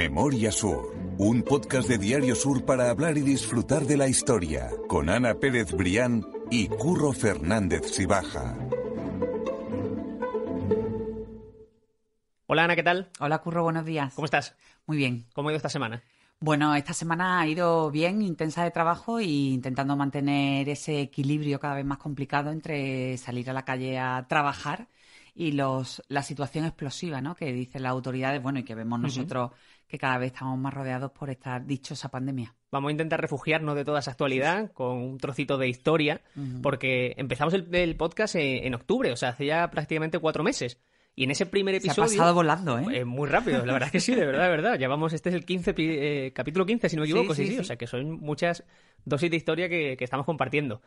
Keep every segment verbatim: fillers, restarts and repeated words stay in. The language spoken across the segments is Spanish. Memoria Sur, un podcast de Diario Sur para hablar y disfrutar de la historia, con Ana Pérez Brián y Curro Fernández Sibaja. Hola Ana, ¿qué tal? Hola Curro, buenos días. ¿Cómo estás? Muy bien. ¿Cómo ha ido esta semana? Bueno, esta semana ha ido bien, intensa de trabajo e intentando mantener ese equilibrio cada vez más complicado entre salir a la calle a trabajar y los la situación explosiva, ¿no?, que dicen las autoridades, bueno, y que vemos nosotros, uh-huh, que cada vez estamos más rodeados por esta dichosa pandemia. Vamos a intentar refugiarnos de toda esa actualidad con un trocito de historia, uh-huh, porque empezamos el, el podcast en, en octubre, o sea, hace ya prácticamente cuatro meses. Y en ese primer episodio... Se ha pasado volando, ¿eh? Eh muy rápido, la verdad es que sí, de verdad, de verdad. Ya vamos, este es el quince, eh, capítulo quince, si no me equivoco, sí sí, sí, sí, sí. O sea, que son muchas dosis de historia que, que estamos compartiendo.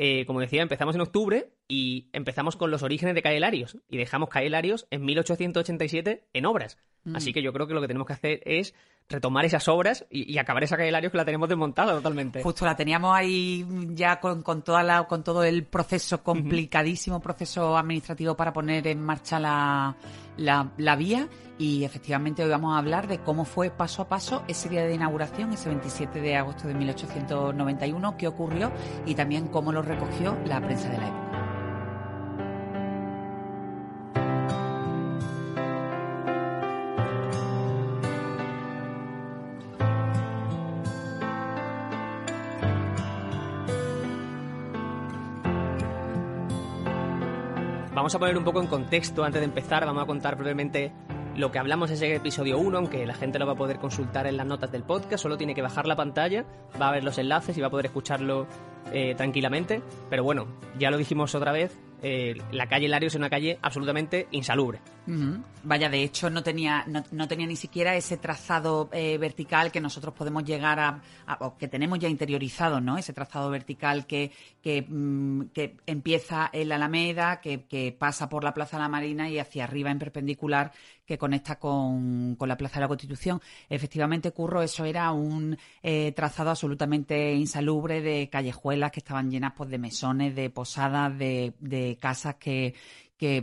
Eh, como decía, empezamos en octubre y empezamos con los orígenes de Calle Larios. Y dejamos Calle Larios en mil ochocientos ochenta y siete en obras. Mm. Así que yo creo que lo que tenemos que hacer es retomar esas obras y, y acabar esa Calle Larios que la tenemos desmontada totalmente. Justo, la teníamos ahí ya con, con, toda la, con todo el proceso, complicadísimo, uh-huh, proceso administrativo para poner en marcha la, la, la vía. Y efectivamente hoy vamos a hablar de cómo fue paso a paso ese día de inauguración, ese veintisiete de agosto de mil ochocientos noventa y uno, qué ocurrió y también cómo lo recogió la prensa de la época. Vamos a poner un poco en contexto antes de empezar. Vamos a contar brevemente lo que hablamos en ese episodio uno, aunque la gente lo va a poder consultar en las notas del podcast, solo tiene que bajar la pantalla, va a ver los enlaces y va a poder escucharlo eh, tranquilamente. Pero bueno, ya lo dijimos otra vez, eh, la calle Larios es una calle absolutamente insalubre. Uh-huh. Vaya, de hecho no tenía no, no tenía ni siquiera ese trazado eh, vertical que nosotros podemos llegar a, a... o que tenemos ya interiorizado, ¿no? Ese trazado vertical que, que, mmm, que empieza en la Alameda, que, que pasa por la Plaza de la Marina y hacia arriba en perpendicular, que conecta con, con la Plaza de la Constitución. Efectivamente, Curro, eso era un eh, trazado absolutamente insalubre de callejuelas que estaban llenas, pues, de mesones, de posadas, de, de casas que, que,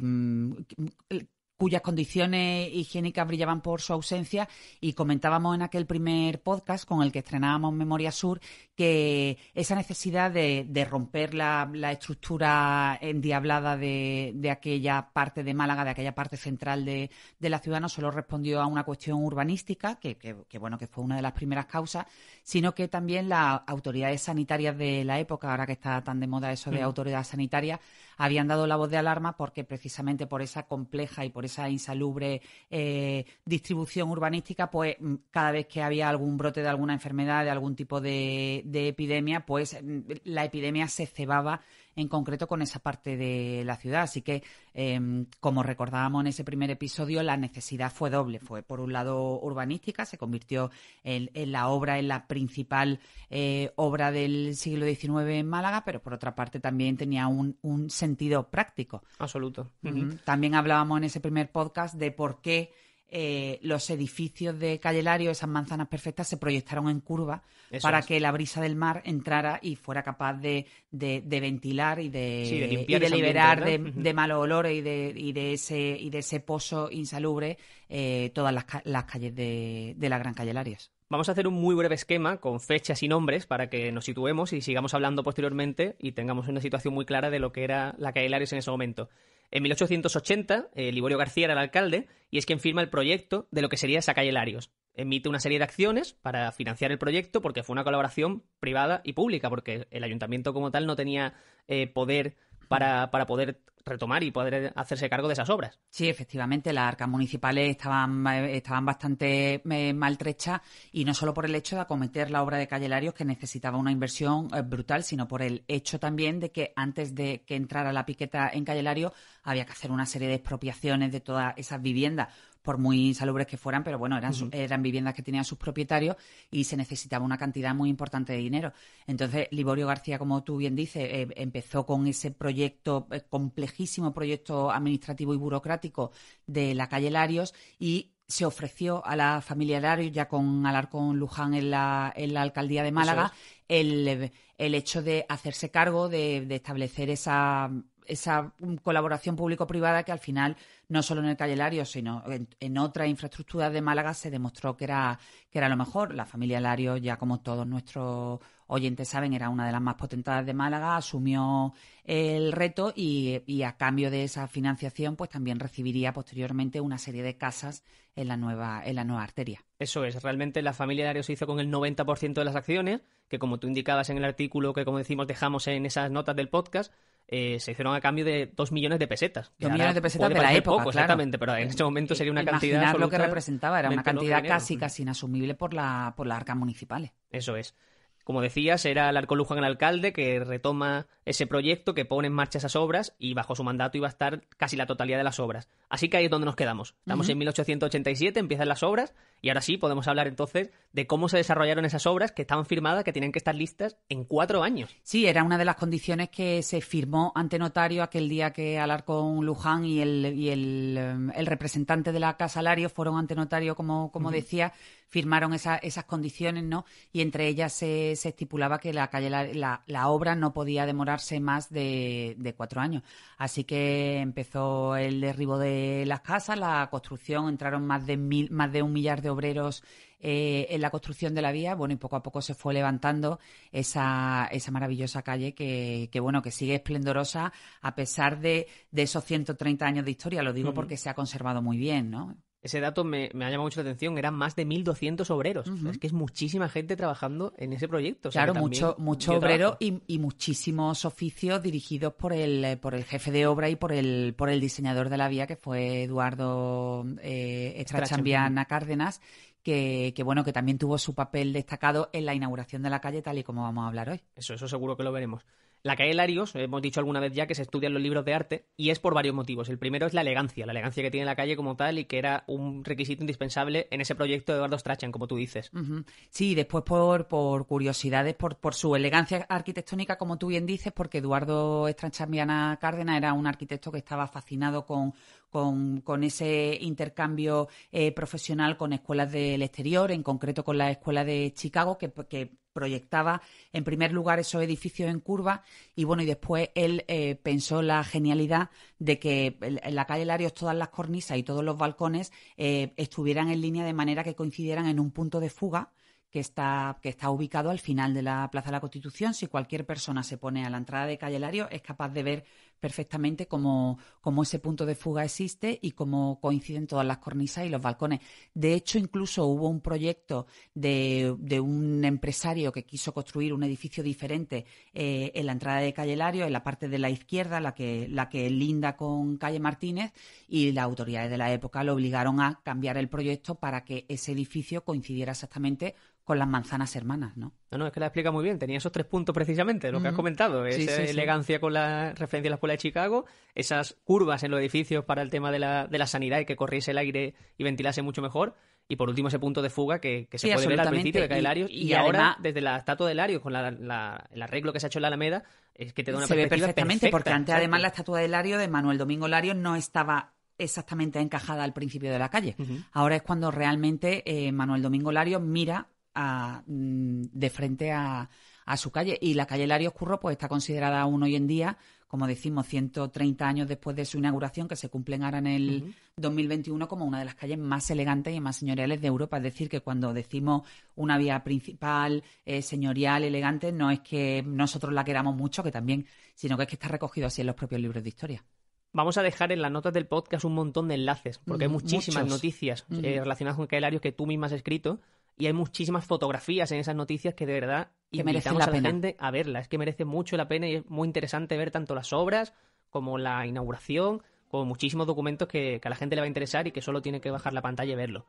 que cuyas condiciones higiénicas brillaban por su ausencia, y comentábamos en aquel primer podcast con el que estrenábamos Memoria Sur que esa necesidad de, de romper la, la estructura endiablada de, de aquella parte de Málaga, de aquella parte central de, de la ciudad, no solo respondió a una cuestión urbanística, que, que, que bueno, que fue una de las primeras causas, sino que también las autoridades sanitarias de la época, ahora que está tan de moda eso de autoridad sanitaria, habían dado la voz de alarma porque precisamente por esa compleja y por esa insalubre eh, distribución urbanística, pues cada vez que había algún brote de alguna enfermedad, de algún tipo de, de epidemia, pues la epidemia se cebaba en concreto con esa parte de la ciudad. Así que, eh, como recordábamos en ese primer episodio, la necesidad fue doble. Fue, por un lado, urbanística, se convirtió en, en la obra, en la principal eh, obra del siglo diecinueve en Málaga, pero por otra parte también tenía un, un sentido práctico. Absoluto. Uh-huh. También hablábamos en ese primer podcast de por qué Eh, los edificios de Calle Larios, esas manzanas perfectas, se proyectaron en curva. Eso para es. Que la brisa del mar entrara y fuera capaz de, de, de ventilar y de, sí, de, y de liberar ambiente, de, de malos olores y de, y de ese y de ese pozo insalubre eh, todas las, las calles de, de la Gran Calle Larios. Vamos a hacer un muy breve esquema con fechas y nombres para que nos situemos y sigamos hablando posteriormente y tengamos una situación muy clara de lo que era la Calle Larios en ese momento. En mil ochocientos ochenta, eh, Liborio García era el alcalde y es quien firma el proyecto de lo que sería esa Calle Larios. Emite una serie de acciones para financiar el proyecto porque fue una colaboración privada y pública, porque el ayuntamiento como tal no tenía eh, poder para, para poder retomar y poder hacerse cargo de esas obras. Sí, efectivamente, las arcas municipales estaban, estaban bastante eh, maltrechas, y no solo por el hecho de acometer la obra de Calle Larios, que necesitaba una inversión eh, brutal, sino por el hecho también de que antes de que entrara la piqueta en Calle Larios había que hacer una serie de expropiaciones de todas esas viviendas, por muy insalubres que fueran, pero bueno, eran, uh-huh, eran viviendas que tenían sus propietarios y se necesitaba una cantidad muy importante de dinero. Entonces, Liborio García, como tú bien dices, eh, empezó con ese proyecto eh, complejísimo, proyecto administrativo y burocrático de la Calle Larios, y se ofreció a la familia Larios, ya con Alarcón Luján en la, en la alcaldía de Málaga, es. el, el hecho de hacerse cargo, de, de establecer esa esa colaboración público-privada que al final, no solo en el Calle Larios, sino en, en otras infraestructuras de Málaga, se demostró que era, que era lo mejor. La familia Larios, ya como todos nuestros oyentes saben, era una de las más potentadas de Málaga, asumió el reto y, y a cambio de esa financiación pues también recibiría posteriormente una serie de casas en la nueva, en la nueva arteria. Eso es, realmente la familia Larios se hizo con el noventa por ciento de las acciones, que como tú indicabas en el artículo que, como decimos, dejamos en esas notas del podcast, eh, se hicieron a cambio de dos millones de pesetas. Dos millones de pesetas de la época, poco, exactamente, claro. Pero en ese momento sería una Imaginar cantidad... Imaginar lo que representaba, era una cantidad casi, casi inasumible por, la, por las arcas municipales. Eso es. Como decías, era Alarcón Luján el alcalde que retoma ese proyecto, que pone en marcha esas obras y bajo su mandato iba a estar casi la totalidad de las obras. Así que ahí es donde nos quedamos. Estamos uh-huh. en mil ochocientos ochenta y siete, empiezan las obras y ahora sí podemos hablar entonces de cómo se desarrollaron esas obras que estaban firmadas, que tenían que estar listas en cuatro años. Sí, era una de las condiciones que se firmó ante notario aquel día que Alarcón Luján y el, y el, el representante de la Casa Larios fueron ante notario, como, como uh-huh. decía, firmaron esa, esas condiciones, ¿no? Y entre ellas se... Eh, se estipulaba que la calle la, la, la obra no podía demorarse más de, de cuatro años. Así que empezó el derribo de las casas, la construcción, entraron más de mil, más de un millar de obreros eh, en la construcción de la vía, bueno, y poco a poco se fue levantando esa, esa maravillosa calle que, que bueno, que sigue esplendorosa a pesar de, de esos ciento treinta años de historia, lo digo uh-huh. porque se ha conservado muy bien, ¿no? Ese dato me, me ha llamado mucho la atención. Eran más de mil doscientos obreros. Uh-huh. O sea, es que es muchísima gente trabajando en ese proyecto. O sea, claro, mucho, mucho obrero y, y muchísimos oficios dirigidos por el, por el jefe de obra y por el, por el diseñador de la vía, que fue Eduardo eh, Strachan Viana Cárdenas, que, que bueno, que también tuvo su papel destacado en la inauguración de la calle, tal y como vamos a hablar hoy. Eso, eso seguro que lo veremos. La calle Larios, hemos dicho alguna vez ya que se estudian los libros de arte y es por varios motivos. El primero es la elegancia, la elegancia que tiene la calle como tal y que era un requisito indispensable en ese proyecto de Eduardo Strachan, como tú dices. Uh-huh. Sí, después por, por curiosidades, por, por su elegancia arquitectónica, como tú bien dices, porque Eduardo Strachan Viana Cárdenas era un arquitecto que estaba fascinado con... Con, con ese intercambio eh, profesional con escuelas del exterior, en concreto con la escuela de Chicago, que, que proyectaba en primer lugar esos edificios en curva. Y bueno, y después él eh, pensó la genialidad de que en la calle Larios todas las cornisas y todos los balcones eh, estuvieran en línea de manera que coincidieran en un punto de fuga que está, que está ubicado al final de la Plaza de la Constitución. Si cualquier persona se pone a la entrada de calle Larios, es capaz de ver perfectamente cómo, cómo ese punto de fuga existe y cómo coinciden todas las cornisas y los balcones. De hecho, incluso hubo un proyecto de, de un empresario que quiso construir un edificio diferente eh, en la entrada de calle Larios, en la parte de la izquierda, la que, la que linda con calle Martínez, y las autoridades de la época lo obligaron a cambiar el proyecto para que ese edificio coincidiera exactamente con las manzanas hermanas, ¿no? No, no, es que la explica muy bien. Tenía esos tres puntos precisamente, lo uh-huh. que has comentado. Sí, esa sí, elegancia sí. Con la referencia a la escuela de Chicago, esas curvas en los edificios para el tema de la, de la sanidad y que corriese el aire y ventilase mucho mejor. Y por último ese punto de fuga que, que se sí, puede ver al principio de calle Larios. Y, y, y ahora, además, desde la estatua de Larios, con la, la, el arreglo que se ha hecho en la Alameda, es que te da una se perspectiva ve perfectamente, perfecta, porque antes, además, la estatua de Larios, de Manuel Domingo Lario, no estaba exactamente encajada al principio de la calle. Uh-huh. Ahora es cuando realmente eh, Manuel Domingo Lario mira A, de frente a, a su calle. Y la calle Larios, Curro, pues está considerada aún hoy en día, como decimos, ciento treinta años después de su inauguración, que se cumplen ahora en el uh-huh. dos mil veintiuno, como una de las calles más elegantes y más señoriales de Europa. Es decir, que cuando decimos una vía principal, eh, señorial, elegante, no es que nosotros la queramos mucho, que también, sino que es que está recogido así en los propios libros de historia. Vamos a dejar en las notas del podcast un montón de enlaces, porque hay muchísimas Muchos. noticias uh-huh. eh, relacionadas con calle Larios que tú misma has escrito. Y hay muchísimas fotografías en esas noticias que de verdad que invitamos la a la pena. gente a verlas. Es que merece mucho la pena y es muy interesante ver tanto las obras como la inauguración, como muchísimos documentos que, que a la gente le va a interesar y que solo tiene que bajar la pantalla y verlo.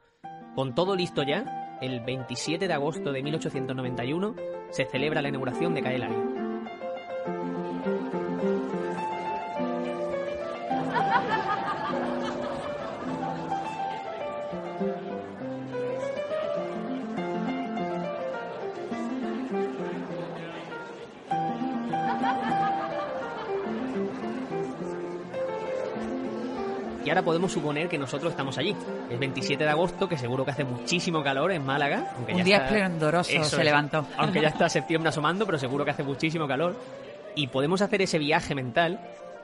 Con todo listo ya, el veintisiete de agosto de mil ochocientos noventa y uno se celebra la inauguración de calle Larios. Y ahora podemos suponer que nosotros estamos allí. El veintisiete de agosto, que seguro que hace muchísimo calor en Málaga. Aunque Un ya día está... esplendoroso Eso se es. levantó. Aunque ya está septiembre asomando, pero seguro que hace muchísimo calor. Y podemos hacer ese viaje mental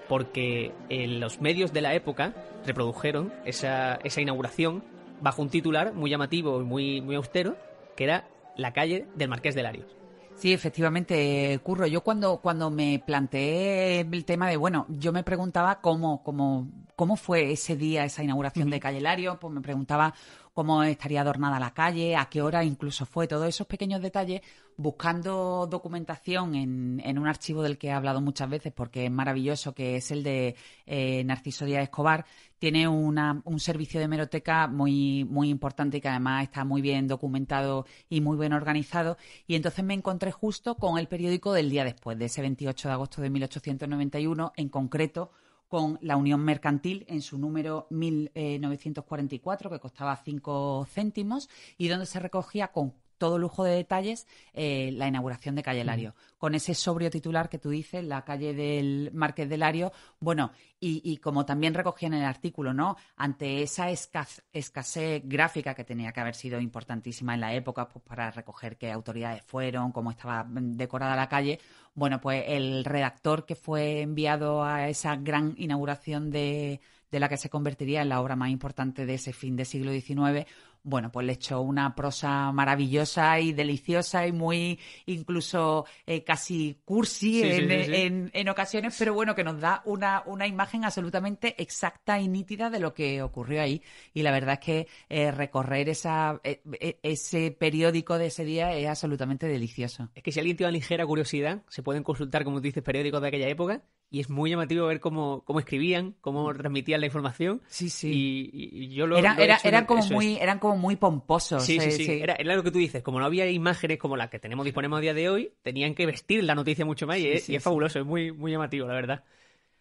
porque eh, los medios de la época reprodujeron esa, esa inauguración bajo un titular muy llamativo y muy, muy austero, que era la calle del Marqués de Larios. Sí, efectivamente, Curro. Yo cuando, cuando me planteé el tema de, bueno, yo me preguntaba cómo, cómo, cómo fue ese día, esa inauguración uh-huh. de Calle Larios, pues me preguntaba cómo estaría adornada la calle, a qué hora incluso fue, todos esos pequeños detalles, buscando documentación en, en un archivo del que he hablado muchas veces, porque es maravilloso, que es el de eh, Narciso Díaz Escobar. Tiene una, un servicio de hemeroteca muy, muy importante, y que además está muy bien documentado y muy bien organizado. Y entonces me encontré justo con el periódico del día después, de ese veintiocho de agosto de mil ochocientos noventa y uno, en concreto con la Unión Mercantil en su número mil novecientos cuarenta y cuatro, que costaba cinco céntimos, y donde se recogía con todo lujo de detalles eh, la inauguración de Calle Larios. Mm. Con ese sobrio titular que tú dices, la calle del Marqués de Larios, bueno, y, y como también recogía en el artículo, ¿no? Ante esa escasez, escasez gráfica que tenía que haber sido importantísima en la época, pues para recoger qué autoridades fueron, cómo estaba decorada la calle. Bueno, pues el redactor que fue enviado a esa gran inauguración de, de la que se convertiría en la obra más importante de ese fin de siglo diecinueve, bueno, pues le echó una prosa maravillosa y deliciosa y muy incluso eh, casi cursi sí, en, sí, sí, sí. En, en ocasiones, pero bueno, que nos da una, una imagen absolutamente exacta y nítida de lo que ocurrió ahí. Y la verdad es que eh, recorrer esa, eh, ese periódico de ese día es absolutamente delicioso. Es que si alguien tiene una ligera curiosidad, se pueden consultar, como tú dices, periódicos de aquella época, y es muy llamativo ver cómo, cómo escribían, cómo transmitían la información. Sí, sí. Y, y yo lo, era, lo he era, eran, como muy, eran como muy pomposos. Sí, eh, sí, sí. sí. Era, era lo que tú dices. Como no había imágenes como las que tenemos disponemos a día de hoy, tenían que vestir la noticia mucho más. Sí, y, sí, y es sí. fabuloso, es muy, muy llamativo, la verdad.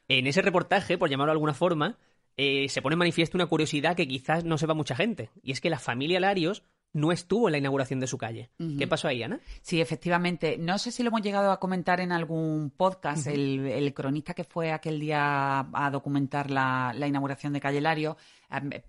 En ese reportaje, por llamarlo de alguna forma, eh, se pone en manifiesto una curiosidad que quizás no sepa mucha gente. Y es que la familia Larios no estuvo en la inauguración de su calle. Uh-huh. ¿Qué pasó ahí, Ana? Sí, efectivamente. No sé si lo hemos llegado a comentar en algún podcast. Uh-huh. El, el cronista que fue aquel día a documentar la, la inauguración de Calle Larios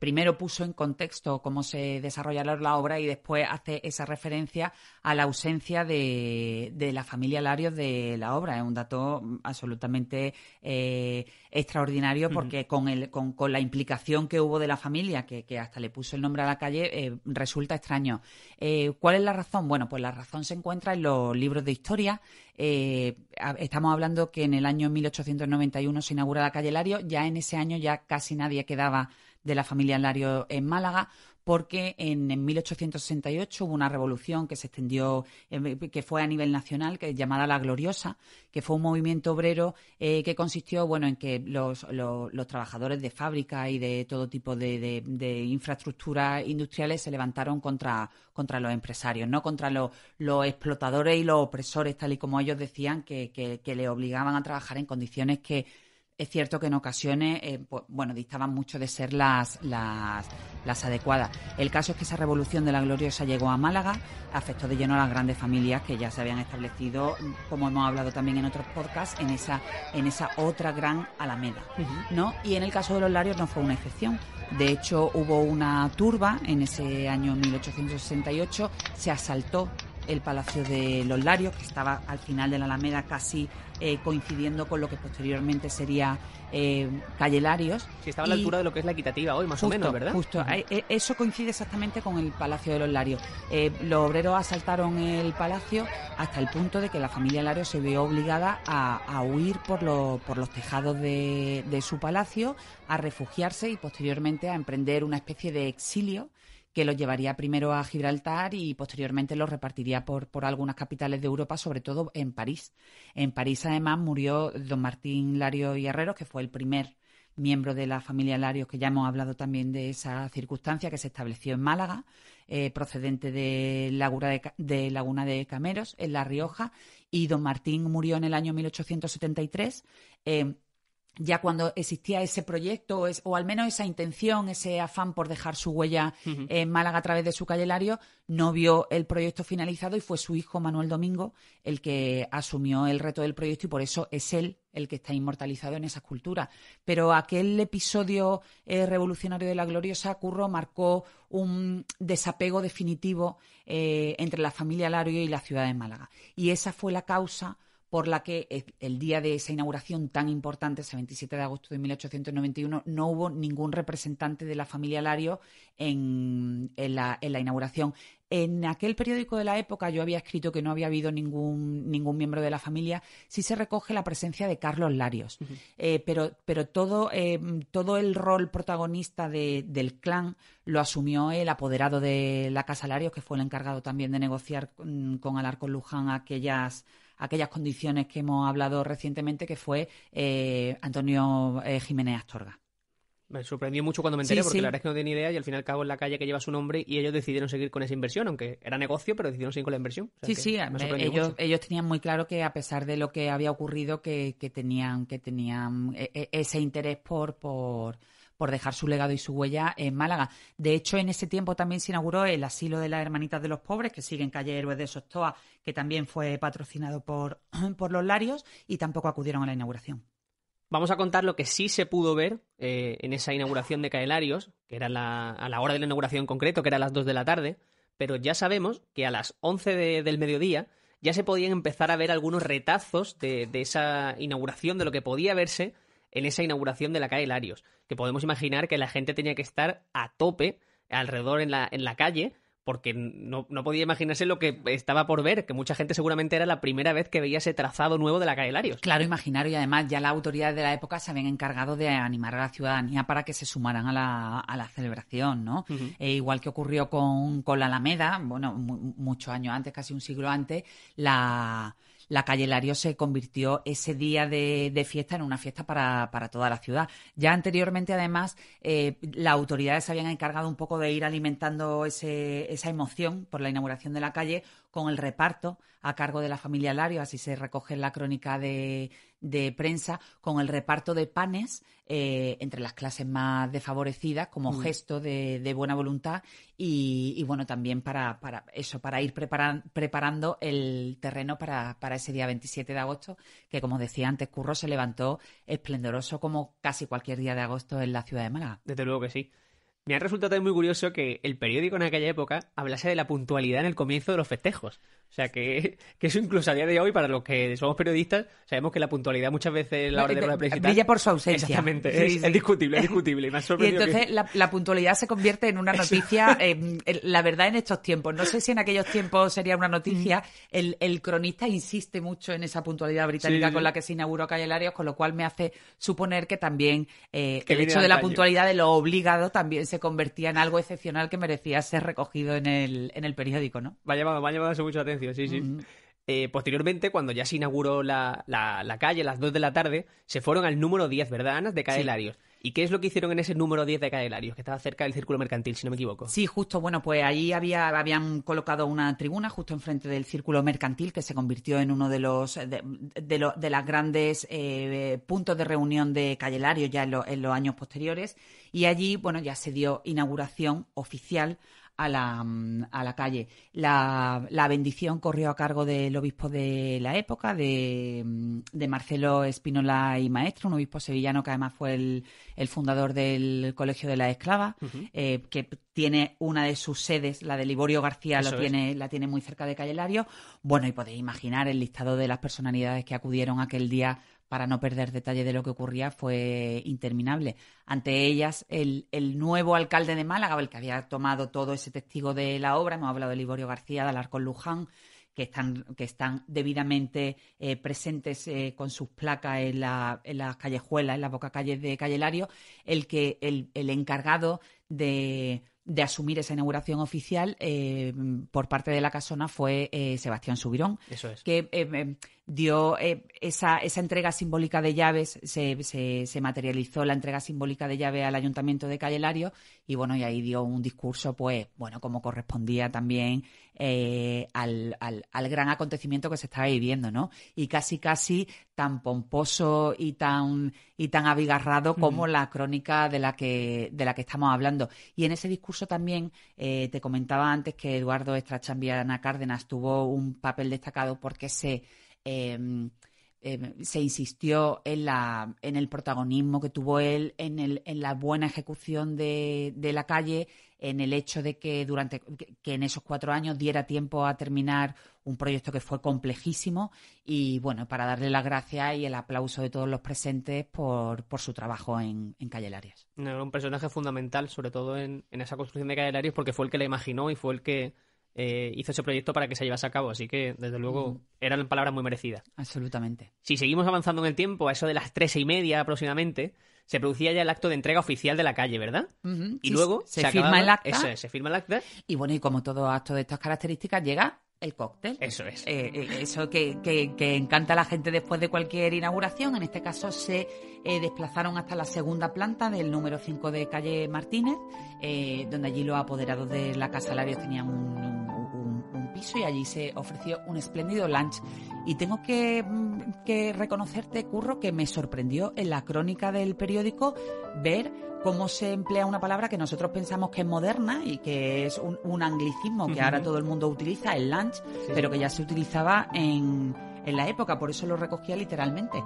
primero puso en contexto cómo se desarrolló la obra y después hace esa referencia a la ausencia de, de la familia Larios de la obra. Es un dato absolutamente eh, extraordinario porque uh-huh. con, el, con, con la implicación que hubo de la familia, que, que hasta le puso el nombre a la calle, eh, resulta extraño. Eh, ¿Cuál es la razón? Bueno, pues la razón se encuentra en los libros de historia. Eh, estamos hablando que en el año mil ochocientos noventa y uno se inaugura la calle Larios. Ya en ese año ya casi nadie quedaba de la familia Larios en Málaga, porque en, en mil ochocientos sesenta y ocho hubo una revolución que se extendió, eh, que fue a nivel nacional, que es llamada La Gloriosa, que fue un movimiento obrero eh, que consistió bueno, en que los, los, los trabajadores de fábrica y de todo tipo de, de, de infraestructuras industriales se levantaron contra, contra los empresarios, ¿no? Contra los, los explotadores y los opresores, tal y como ellos decían, que, que, que le obligaban a trabajar en condiciones que es cierto que en ocasiones eh, pues, bueno, distaban mucho de ser las, las, las adecuadas. El caso es que esa revolución de la Gloriosa llegó a Málaga, afectó de lleno a las grandes familias que ya se habían establecido, como hemos hablado también en otros podcasts, en esa, en esa otra gran Alameda, uh-huh. ¿no? Y en el caso de los Larios no fue una excepción. De hecho, hubo una turba en ese año mil ochocientos sesenta y ocho, se asaltó el Palacio de los Larios, que estaba al final de la Alameda, casi eh, coincidiendo con lo que posteriormente sería eh, Calle Larios. Sí, estaba a la y, altura de lo que es la Equitativa hoy, más justo, o menos, ¿verdad? Justo, uh-huh. Eso coincide exactamente con el Palacio de los Larios. Eh, los obreros asaltaron el Palacio hasta el punto de que la familia Larios se vio obligada a, a huir por, lo, por los tejados de, de su palacio, a refugiarse y posteriormente a emprender una especie de exilio que los llevaría primero a Gibraltar y posteriormente los repartiría por, por algunas capitales de Europa, sobre todo en París. En París, además, murió don Martín Larios y Herrero, que fue el primer miembro de la familia Larios, que ya hemos hablado también de esa circunstancia, que se estableció en Málaga, eh, procedente de Laguna de, de Laguna de Cameros, en La Rioja, y don Martín murió en el año mil ochocientos setenta y tres, eh, ya cuando existía ese proyecto o al menos esa intención, ese afán por dejar su huella uh-huh. en Málaga a través de su Calle Larios, no vio el proyecto finalizado y fue su hijo Manuel Domingo el que asumió el reto del proyecto y por eso es él el que está inmortalizado en esa escultura. Pero aquel episodio eh, revolucionario de la Gloriosa, Curro, marcó un desapego definitivo eh, entre la familia Larios y la ciudad de Málaga. Y esa fue la causa por la que el día de esa inauguración tan importante, ese veintisiete de agosto de mil ochocientos noventa y uno, no hubo ningún representante de la familia Larios en, en, la, en la inauguración. En aquel periódico de la época yo había escrito que no había habido ningún, ningún miembro de la familia. Sí se recoge la presencia de Carlos Larios, uh-huh. eh, pero, pero todo, eh, todo el rol protagonista de, del clan lo asumió el apoderado de la Casa Larios, que fue el encargado también de negociar con, con Alarcón Luján aquellas... aquellas condiciones que hemos hablado recientemente, que fue eh, Antonio eh, Jiménez Astorga. Me sorprendió mucho cuando me enteré, sí, porque sí. La verdad es que no tenía idea, y al fin y al cabo es la calle que lleva su nombre, y ellos decidieron seguir con esa inversión, aunque era negocio, pero decidieron seguir con la inversión. O sea, sí, sí, me ellos, ellos tenían muy claro que a pesar de lo que había ocurrido, que, que tenían, que tenían ese interés por... por... por dejar su legado y su huella en Málaga. De hecho, en ese tiempo también se inauguró el asilo de las Hermanitas de los Pobres, que sigue en calle Héroes de Sotoa, que también fue patrocinado por, por los Larios, y tampoco acudieron a la inauguración. Vamos a contar lo que sí se pudo ver eh, en esa inauguración de Calle Larios, que era la, a la hora de la inauguración en concreto, que era a las dos de la tarde, pero ya sabemos que a las once de, del mediodía ya se podían empezar a ver algunos retazos de, de esa inauguración, de lo que podía verse en esa inauguración de la calle Larios, que podemos imaginar que la gente tenía que estar a tope alrededor en la, en la calle, porque no, no podía imaginarse lo que estaba por ver, que mucha gente seguramente era la primera vez que veía ese trazado nuevo de la calle Larios. Claro, imaginario, y además ya las autoridades de la época se habían encargado de animar a la ciudadanía para que se sumaran a la, a la celebración, ¿no? Uh-huh. E igual que ocurrió con, con la Alameda, bueno, mu- muchos años antes, casi un siglo antes, la... La calle Larios se convirtió ese día de, de fiesta en una fiesta para, para toda la ciudad. Ya anteriormente, además, eh, las autoridades se habían encargado un poco de ir alimentando ese, esa emoción por la inauguración de la calle con el reparto a cargo de la familia Larios, así se recoge en la crónica de, de prensa, con el reparto de panes eh, entre las clases más desfavorecidas como mm. gesto de, de buena voluntad y, y bueno, también para, para eso, para ir preparan, preparando el terreno para, para ese día veintisiete de agosto, que como decía antes, Curro, se levantó esplendoroso como casi cualquier día de agosto en la ciudad de Málaga. Desde luego que sí. Me ha resultado muy curioso que el periódico en aquella época hablase de la puntualidad en el comienzo de los festejos. O sea, que, que eso incluso a día de hoy, para los que somos periodistas, sabemos que la puntualidad muchas veces en la hora de la prensa brilla por su ausencia. Exactamente. Sí, es, sí. es discutible, es discutible. Me ha sorprendido. Y entonces que... la, la puntualidad se convierte en una noticia, eh, la verdad, en estos tiempos. No sé si en aquellos tiempos sería una noticia. El, el cronista insiste mucho en esa puntualidad británica sí, con sí. la que se inauguró Calle Larios, con lo cual me hace suponer que también eh, que el hecho de la puntualidad, de lo obligado, también se convertía en algo excepcional que merecía ser recogido en el, en el periódico, ¿no? Me ha llamado, me ha llamado eso mucho la atención, sí, sí. Uh-huh. Eh, posteriormente, cuando ya se inauguró la, la, la calle a las dos de la tarde, se fueron al número diez, ¿verdad, Ana? De Calle sí. Larios. ¿Y qué es lo que hicieron en ese número diez de Calle Larios, que estaba cerca del Círculo Mercantil, si no me equivoco? Sí, justo, bueno, pues ahí había, habían colocado una tribuna justo enfrente del Círculo Mercantil, que se convirtió en uno de los de, de, lo, de las grandes eh, puntos de reunión de Calle Larios ya en, lo, en los años posteriores, y allí, bueno, ya se dio inauguración oficial a la, a la calle. La, la bendición corrió a cargo del obispo de la época, de, de Marcelo Espínola y Maestro, un obispo sevillano que además fue el, el fundador del Colegio de la Esclava, uh-huh. eh, que tiene una de sus sedes, la de Liborio García, lo tiene, la tiene muy cerca de Calle Larios. Bueno, y podéis imaginar el listado de las personalidades que acudieron aquel día para no perder detalle de lo que ocurría, fue interminable. Ante ellas, el, el nuevo alcalde de Málaga, el que había tomado todo ese testigo de la obra, hemos hablado de Liborio García, de Alarcón Luján, que están, que están debidamente eh, presentes eh, con sus placas en, la, en las callejuelas, en las bocacalles de Calle Larios, el, que, el, el encargado de... de asumir esa inauguración oficial eh, por parte de la casona fue eh, Sebastián Subirón, Eso es. que eh, eh, dio eh, esa, esa entrega simbólica de llaves, se, se, se materializó la entrega simbólica de llaves al Ayuntamiento de Calle Larios, y bueno, y ahí dio un discurso, pues bueno, como correspondía también eh, al, al, al gran acontecimiento que se estaba viviendo, ¿no? Y casi casi tan pomposo y tan y tan abigarrado como mm. la crónica de la que de la que estamos hablando. Y en ese discurso también eh, te comentaba antes que Eduardo Strachan Viana Cárdenas tuvo un papel destacado porque se eh, eh, se insistió en, la, en el protagonismo que tuvo él, en, el, en la buena ejecución de, de la calle, en el hecho de que durante que, que en esos cuatro años diera tiempo a terminar un proyecto que fue complejísimo. Y bueno, para darle las gracias y el aplauso de todos los presentes por, por su trabajo en, en Calle Larios. Era un personaje fundamental, sobre todo en, en esa construcción de Calle Larios, porque fue el que la imaginó y fue el que Eh, hizo ese proyecto para que se llevase a cabo, así que desde luego uh-huh. eran palabras muy merecidas. Absolutamente. Si seguimos avanzando en el tiempo, a eso de las tres y media aproximadamente, se producía ya el acto de entrega oficial de la calle, ¿verdad? Uh-huh. Y sí, luego se, se firma acababa... el acta. Eso es, se firma el acta. Y bueno, y como todo acto de estas características, llega el cóctel. Eso es. Eh, eh, eso que, que, que encanta a la gente después de cualquier inauguración. En este caso se eh, desplazaron hasta la segunda planta del número cinco de calle Martínez, eh, donde allí los apoderados de la Casa Larios tenían un y allí se ofreció un espléndido lunch. Y tengo que, que reconocerte, Curro, que me sorprendió en la crónica del periódico ver cómo se emplea una palabra que nosotros pensamos que es moderna y que es un, un anglicismo que uh-huh. ahora todo el mundo utiliza, el lunch, sí, pero que ya se utilizaba en, en la época, por eso lo recogía literalmente.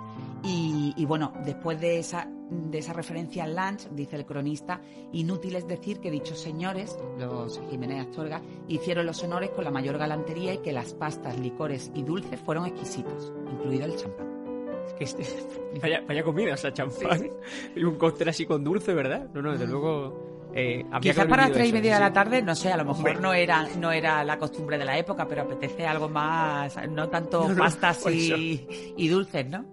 Y, y bueno, después de esa, de esa referencia al lunch, dice el cronista, inútil es decir que dichos señores, los Jiménez Astorga, hicieron los honores con la mayor galantería y que las pastas, licores y dulces fueron exquisitos, incluido el champán. Es que este, vaya, vaya comida, o sea, champán sí, sí. y un cóctel así con dulce, ¿verdad? No, no, desde mm. luego... Eh, quizás para las tres y media eso, de sí. la tarde, no sé, a lo mejor bueno. no era no era la costumbre de la época, pero apetece algo más, no tanto no, pastas no, y, y dulces, ¿no?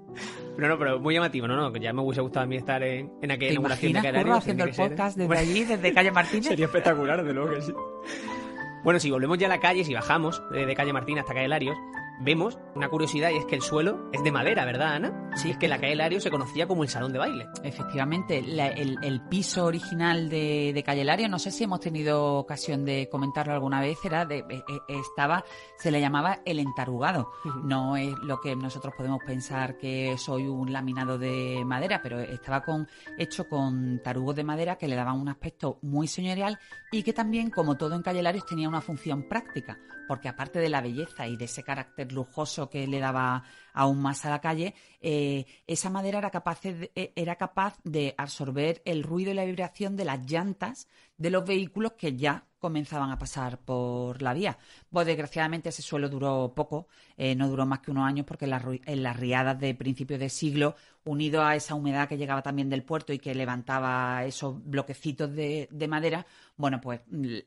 No, no, pero muy llamativo, no, no, ya me hubiese gustado a mí estar en, en aquella inauguración de Calle Larios. Haciendo el ser... podcast desde bueno, allí, desde Calle Martínez. Sería espectacular, desde luego que sí. Bueno, si volvemos ya a la calle, si bajamos de Calle Martínez hasta Calle Larios, vemos una curiosidad y es que el suelo es de madera, ¿verdad, Ana? Sí. Es que la calle Larios se conocía como el salón de baile. Efectivamente, la, el, el piso original de, de Calle Larios, no sé si hemos tenido ocasión de comentarlo alguna vez, era de, estaba, se le llamaba el entarugado. Uh-huh. No es lo que nosotros podemos pensar que es hoy un laminado de madera, pero estaba con, hecho con tarugos de madera que le daban un aspecto muy señorial y que también, como todo en Calle Larios, tenía una función práctica, porque aparte de la belleza y de ese carácter lujoso que le daba aún más a la calle, eh, esa madera era capaz, de, era capaz de absorber el ruido y la vibración de las llantas de los vehículos que ya comenzaban a pasar por la vía. Pues desgraciadamente ese suelo duró poco, eh, no duró más que unos años, porque en las, en las riadas de principios de siglo, unido a esa humedad que llegaba también del puerto y que levantaba esos bloquecitos de, de madera, bueno, pues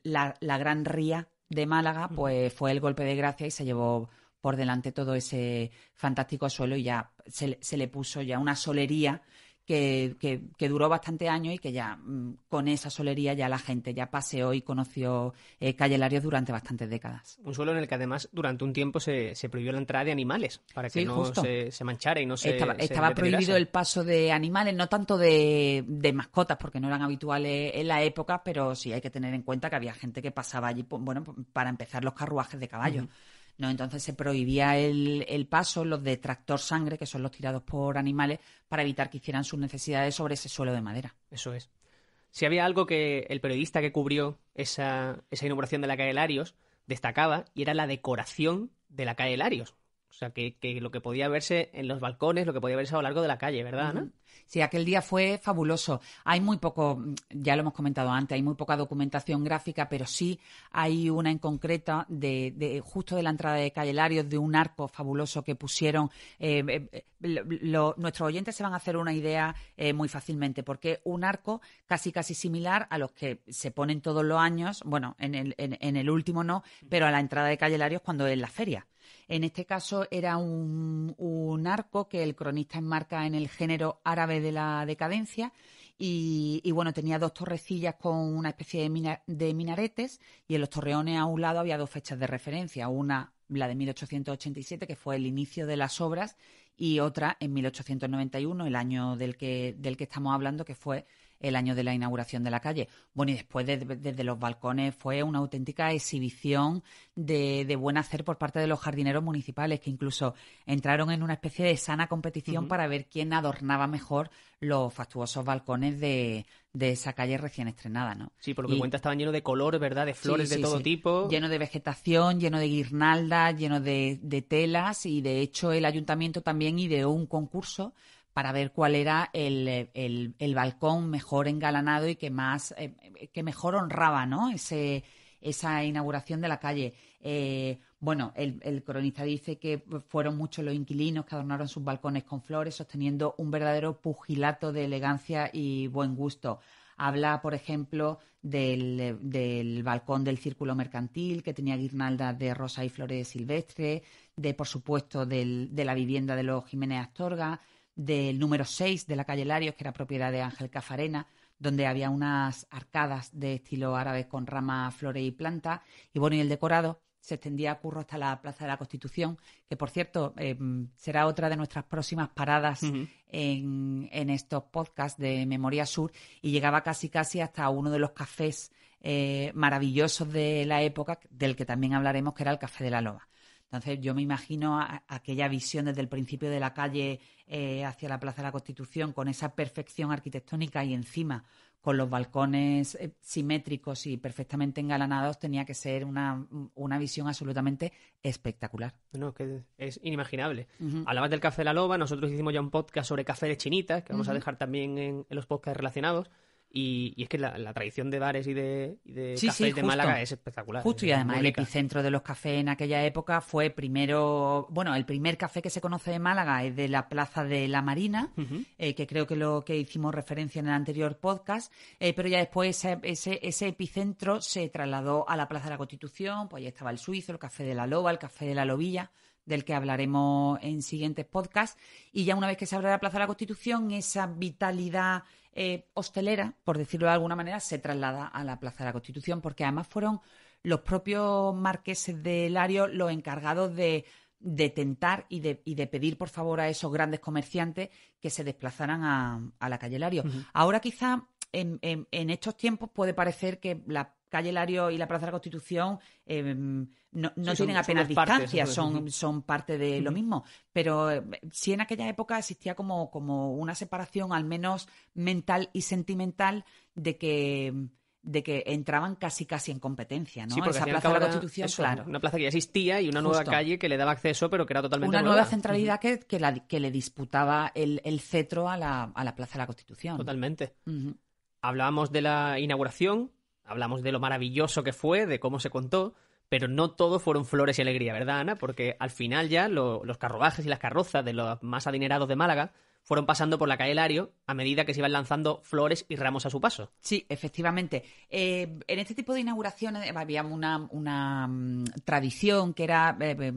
la, la gran ría de Málaga pues fue el golpe de gracia y se llevó por delante todo ese fantástico suelo y ya se, se le puso ya una solería que, que, que duró bastante años y que ya con esa solería ya la gente ya paseó y conoció eh, Calle Larios durante bastantes décadas. Un suelo en el que además durante un tiempo se, se prohibió la entrada de animales para que sí, no se, se manchara y no se Estaba, estaba se prohibido el paso de animales, no tanto de, de mascotas porque no eran habituales en la época, pero sí hay que tener en cuenta que había gente que pasaba allí, bueno, para empezar los carruajes de caballo. Uh-huh. No, entonces se prohibía el, el paso, los de tractor sangre, que son los tirados por animales, para evitar que hicieran sus necesidades sobre ese suelo de madera. Eso es. Si había algo que el periodista que cubrió esa, esa inauguración de la calle Larios destacaba, y era la decoración de la calle Larios. O sea, que, que lo que podía verse en los balcones, lo que podía verse a lo largo de la calle, ¿verdad, Ana? Sí, aquel día fue fabuloso. Hay muy poco, ya lo hemos comentado antes, hay muy poca documentación gráfica, pero sí hay una en concreta de, de justo de la entrada de Calle Larios, de un arco fabuloso que pusieron. Eh, lo, lo, nuestros oyentes se van a hacer una idea eh, muy fácilmente, porque un arco casi casi similar a los que se ponen todos los años, bueno, en el, en, en el último no, pero a la entrada de Calle Larios cuando es la feria. En este caso era un, un arco que el cronista enmarca en el género árabe de la decadencia y, y bueno, tenía dos torrecillas con una especie de, mina, de minaretes y en los torreones a un lado había dos fechas de referencia, una la de mil ochocientos ochenta y siete, que fue el inicio de las obras, y otra en mil ochocientos noventa y uno, el año del que, del que estamos hablando, que fue el año de la inauguración de la calle. Bueno, y después desde de, de los balcones fue una auténtica exhibición de, de buen hacer por parte de los jardineros municipales, que incluso entraron en una especie de sana competición uh-huh. para ver quién adornaba mejor los fastuosos balcones de, de esa calle recién estrenada, ¿no? Sí, por lo que y, cuenta estaban llenos de color, ¿verdad? De flores sí, sí, de todo sí. tipo. Lleno de vegetación, lleno de guirnaldas, lleno de, de telas, y de hecho el ayuntamiento también ideó un concurso para ver cuál era el, el, el balcón mejor engalanado y que más eh, que mejor honraba, ¿no? Ese, esa inauguración de la calle. Eh, bueno, el, el cronista dice que fueron muchos los inquilinos que adornaron sus balcones con flores, sosteniendo un verdadero pugilato de elegancia y buen gusto. Habla, por ejemplo, del, del balcón del Círculo Mercantil, que tenía guirnaldas de rosa y flores silvestres, de, por supuesto, del, de la vivienda de los Jiménez Astorga, del número seis de la calle Larios, que era propiedad de Ángel Cafarena, donde había unas arcadas de estilo árabe con ramas, flores y plantas. Y bueno, y el decorado se extendía a Curro hasta la Plaza de la Constitución, que, por cierto, eh, será otra de nuestras próximas paradas uh-huh. en, en estos podcasts de Memoria Sur, y llegaba casi casi hasta uno de los cafés eh, maravillosos de la época, del que también hablaremos, que era el Café de la Loba. Entonces yo me imagino a, a aquella visión desde el principio de la calle eh, hacia la Plaza de la Constitución, con esa perfección arquitectónica y encima con los balcones eh, simétricos y perfectamente engalanados, tenía que ser una, una visión absolutamente espectacular. No, es que es inimaginable. Uh-huh. Hablabas del Café de la Loba, nosotros hicimos ya un podcast sobre Café de Chinitas, que vamos uh-huh. a dejar también en, en los podcasts relacionados. Y, y es que la, la tradición de bares y de, y de sí, cafés sí, de justo. Málaga es espectacular. Justo, es y además única. El epicentro de los cafés en aquella época fue primero... Bueno, el primer café que se conoce de Málaga es de la Plaza de la Marina, uh-huh. eh, que creo que lo que hicimos referencia en el anterior podcast, eh, pero ya después ese, ese, ese epicentro se trasladó a la Plaza de la Constitución, pues ahí estaba el Suizo, el Café de la Loba, el Café de la Lobilla, del que hablaremos en siguientes podcasts. Y ya una vez que se abre la Plaza de la Constitución, esa vitalidad eh, hostelera, por decirlo de alguna manera, se traslada a la Plaza de la Constitución, porque además fueron los propios marqueses de Larios los encargados de, de tentar y de, y de pedir, por favor, a esos grandes comerciantes que se desplazaran a, a la calle Larios. Uh-huh. Ahora quizá en, en, en estos tiempos puede parecer que la Calle Larios y la Plaza de la Constitución eh, no, no sí, son, tienen apenas distancia, son, son parte de uh-huh. lo mismo. Pero eh, sí, en aquella época existía como, como una separación, al menos mental y sentimental, de que, de que entraban casi casi en competencia, ¿no? Sí, esa Plaza de la Constitución, eso, claro. Una plaza que ya existía y una Justo. nueva calle que le daba acceso, pero que era totalmente una nueva. Una nueva centralidad uh-huh. que, que, la, que le disputaba el, el cetro a la, a la Plaza de la Constitución. Totalmente. Uh-huh. Hablábamos de la inauguración. Hablamos de lo maravilloso que fue, de cómo se contó, pero no todo fueron flores y alegría, ¿verdad, Ana? Porque al final ya lo, los carruajes y las carrozas de los más adinerados de Málaga fueron pasando por la calle Larios a medida que se iban lanzando flores y ramos a su paso. Sí, efectivamente. Eh, en este tipo de inauguraciones había una, una tradición que era eh,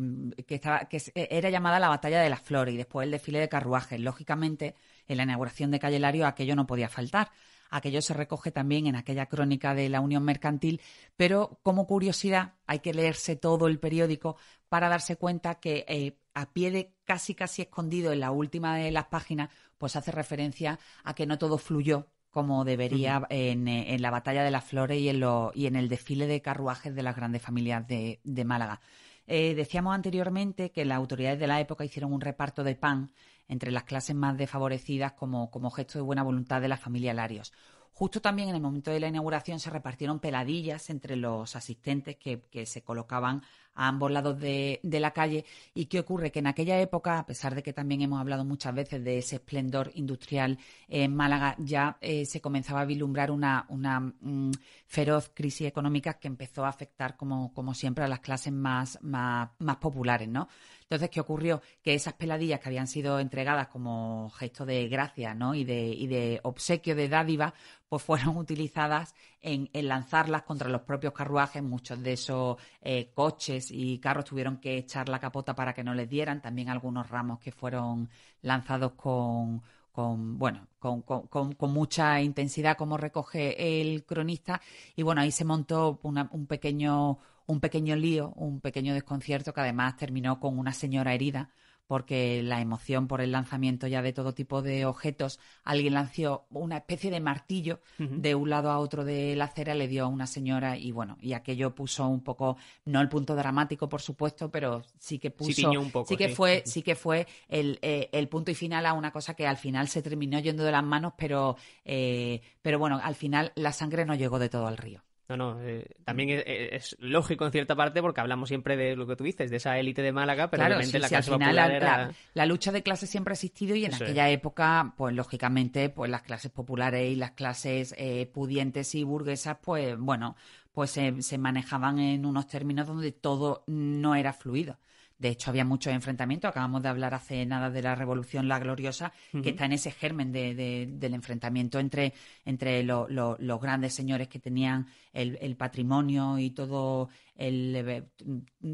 que estaba que era llamada la batalla de las flores y después el desfile de carruajes. Lógicamente, en la inauguración de calle Larios aquello no podía faltar. Aquello se recoge también en aquella crónica de la Unión Mercantil, pero como curiosidad hay que leerse todo el periódico para darse cuenta que eh, a pie de casi casi escondido en la última de las páginas, pues hace referencia a que no todo fluyó como debería uh-huh. en, en la batalla de las flores y en, lo, y en el desfile de carruajes de las grandes familias de, de Málaga. Eh, decíamos anteriormente que las autoridades de la época hicieron un reparto de pan entre las clases más desfavorecidas como, como gesto de buena voluntad de la familia Larios. Justo también en el momento de la inauguración se repartieron peladillas entre los asistentes que, que se colocaban a ambos lados de, de la calle. ¿Y qué ocurre? Que en aquella época, a pesar de que también hemos hablado muchas veces de ese esplendor industrial en Málaga, ya eh, se comenzaba a vislumbrar una, una um, feroz crisis económica que empezó a afectar, como, como siempre, a las clases más, más, más populares, ¿no? Entonces, ¿qué ocurrió? Que esas peladillas que habían sido entregadas como gesto de gracia, ¿no? y, de, y de obsequio, de dádiva, pues fueron utilizadas en, en lanzarlas contra los propios carruajes. Muchos de esos eh, coches y carros tuvieron que echar la capota para que no les dieran. También algunos ramos que fueron lanzados con... Con, bueno, con, con, con mucha intensidad, como recoge el cronista. Y bueno, ahí se montó una, un pequeño, un pequeño lío, un pequeño desconcierto que además terminó con una señora herida porque la emoción por el lanzamiento ya de todo tipo de objetos, alguien lanzó una especie de martillo uh-huh. de un lado a otro de la acera, le dio a una señora y bueno, y aquello puso un poco, no el punto dramático por supuesto, pero sí que puso, sí, tiñó un poco, sí que sí. fue, sí que fue el, eh, el punto y final a una cosa que al final se terminó yendo de las manos, pero, eh, pero bueno, al final la sangre no llegó de todo al río. No, no, eh, también es, es lógico en cierta parte porque hablamos siempre de lo que tú dices, de esa élite de Málaga, pero claro, realmente sí, la sí, clase al final popular la, era... la, la lucha de clases siempre ha existido y en Eso aquella es. época, pues lógicamente, pues las clases populares y las clases eh, pudientes y burguesas, pues bueno, pues eh, se manejaban en unos términos donde todo no era fluido. De hecho, había muchos enfrentamientos. Acabamos de hablar hace nada de la Revolución La Gloriosa, uh-huh. que está en ese germen de, de, del enfrentamiento entre, entre lo, lo, los grandes señores que tenían el, el patrimonio y todo el,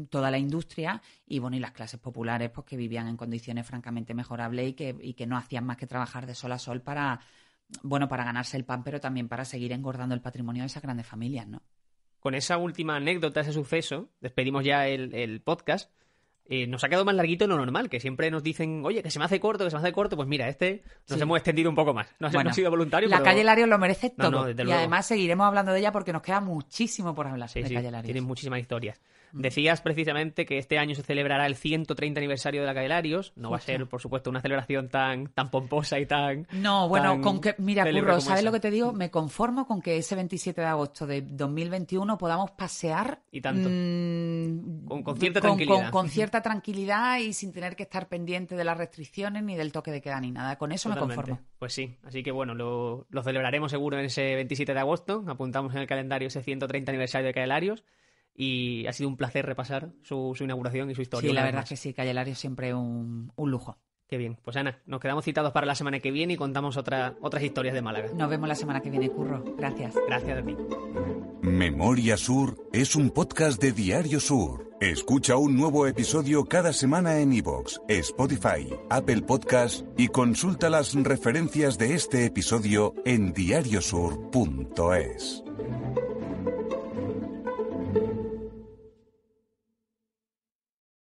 toda la industria y, bueno, y las clases populares pues, que vivían en condiciones francamente mejorables y que, y que no hacían más que trabajar de sol a sol para, bueno, para ganarse el pan, pero también para seguir engordando el patrimonio de esas grandes familias, ¿no? Con esa última anécdota, ese suceso, despedimos ya el, el podcast. Eh, nos ha quedado más larguito de lo normal, que siempre nos dicen, oye, que se me hace corto, que se me hace corto. Pues mira, este nos sí. hemos extendido un poco más. No bueno, hemos sido voluntarios. La pero... calle Larios lo merece todo. No, no, y luego. Además seguiremos hablando de ella porque nos queda muchísimo por hablar sí, de sí, Calle Larios. Tienen muchísimas historias. Mm. Decías precisamente que este año se celebrará el ciento treinta aniversario de la Calle Larios. No Justo. va a ser, por supuesto, una celebración tan, tan pomposa y tan... No, bueno, tan con que... Mira, Curro, ¿sabes esa? Lo que te digo? Me conformo con que ese veintisiete de agosto de dos mil veintiuno podamos pasear... Y tanto. Mmm, con, con cierta con, tranquilidad. Con, con cierta tranquilidad y sin tener que estar pendiente de las restricciones ni del toque de queda ni nada. Con eso Totalmente. me conformo. Pues sí. Así que bueno, lo, lo celebraremos seguro en ese veintisiete de agosto. Apuntamos en el calendario ese ciento treinta aniversario de Calle Larios. Y ha sido un placer repasar su, su inauguración y su historia. Sí, la verdad es que sí, Calle Larios siempre un, un lujo. Qué bien. Pues Ana, nos quedamos citados para la semana que viene y contamos otra, otras historias de Málaga. Nos vemos la semana que viene, Curro. Gracias. Gracias a ti. Memoria Sur es un podcast de Diario Sur. Escucha un nuevo episodio cada semana en iVoox, Spotify, Apple Podcasts y consulta las referencias de este episodio en diario sur punto es.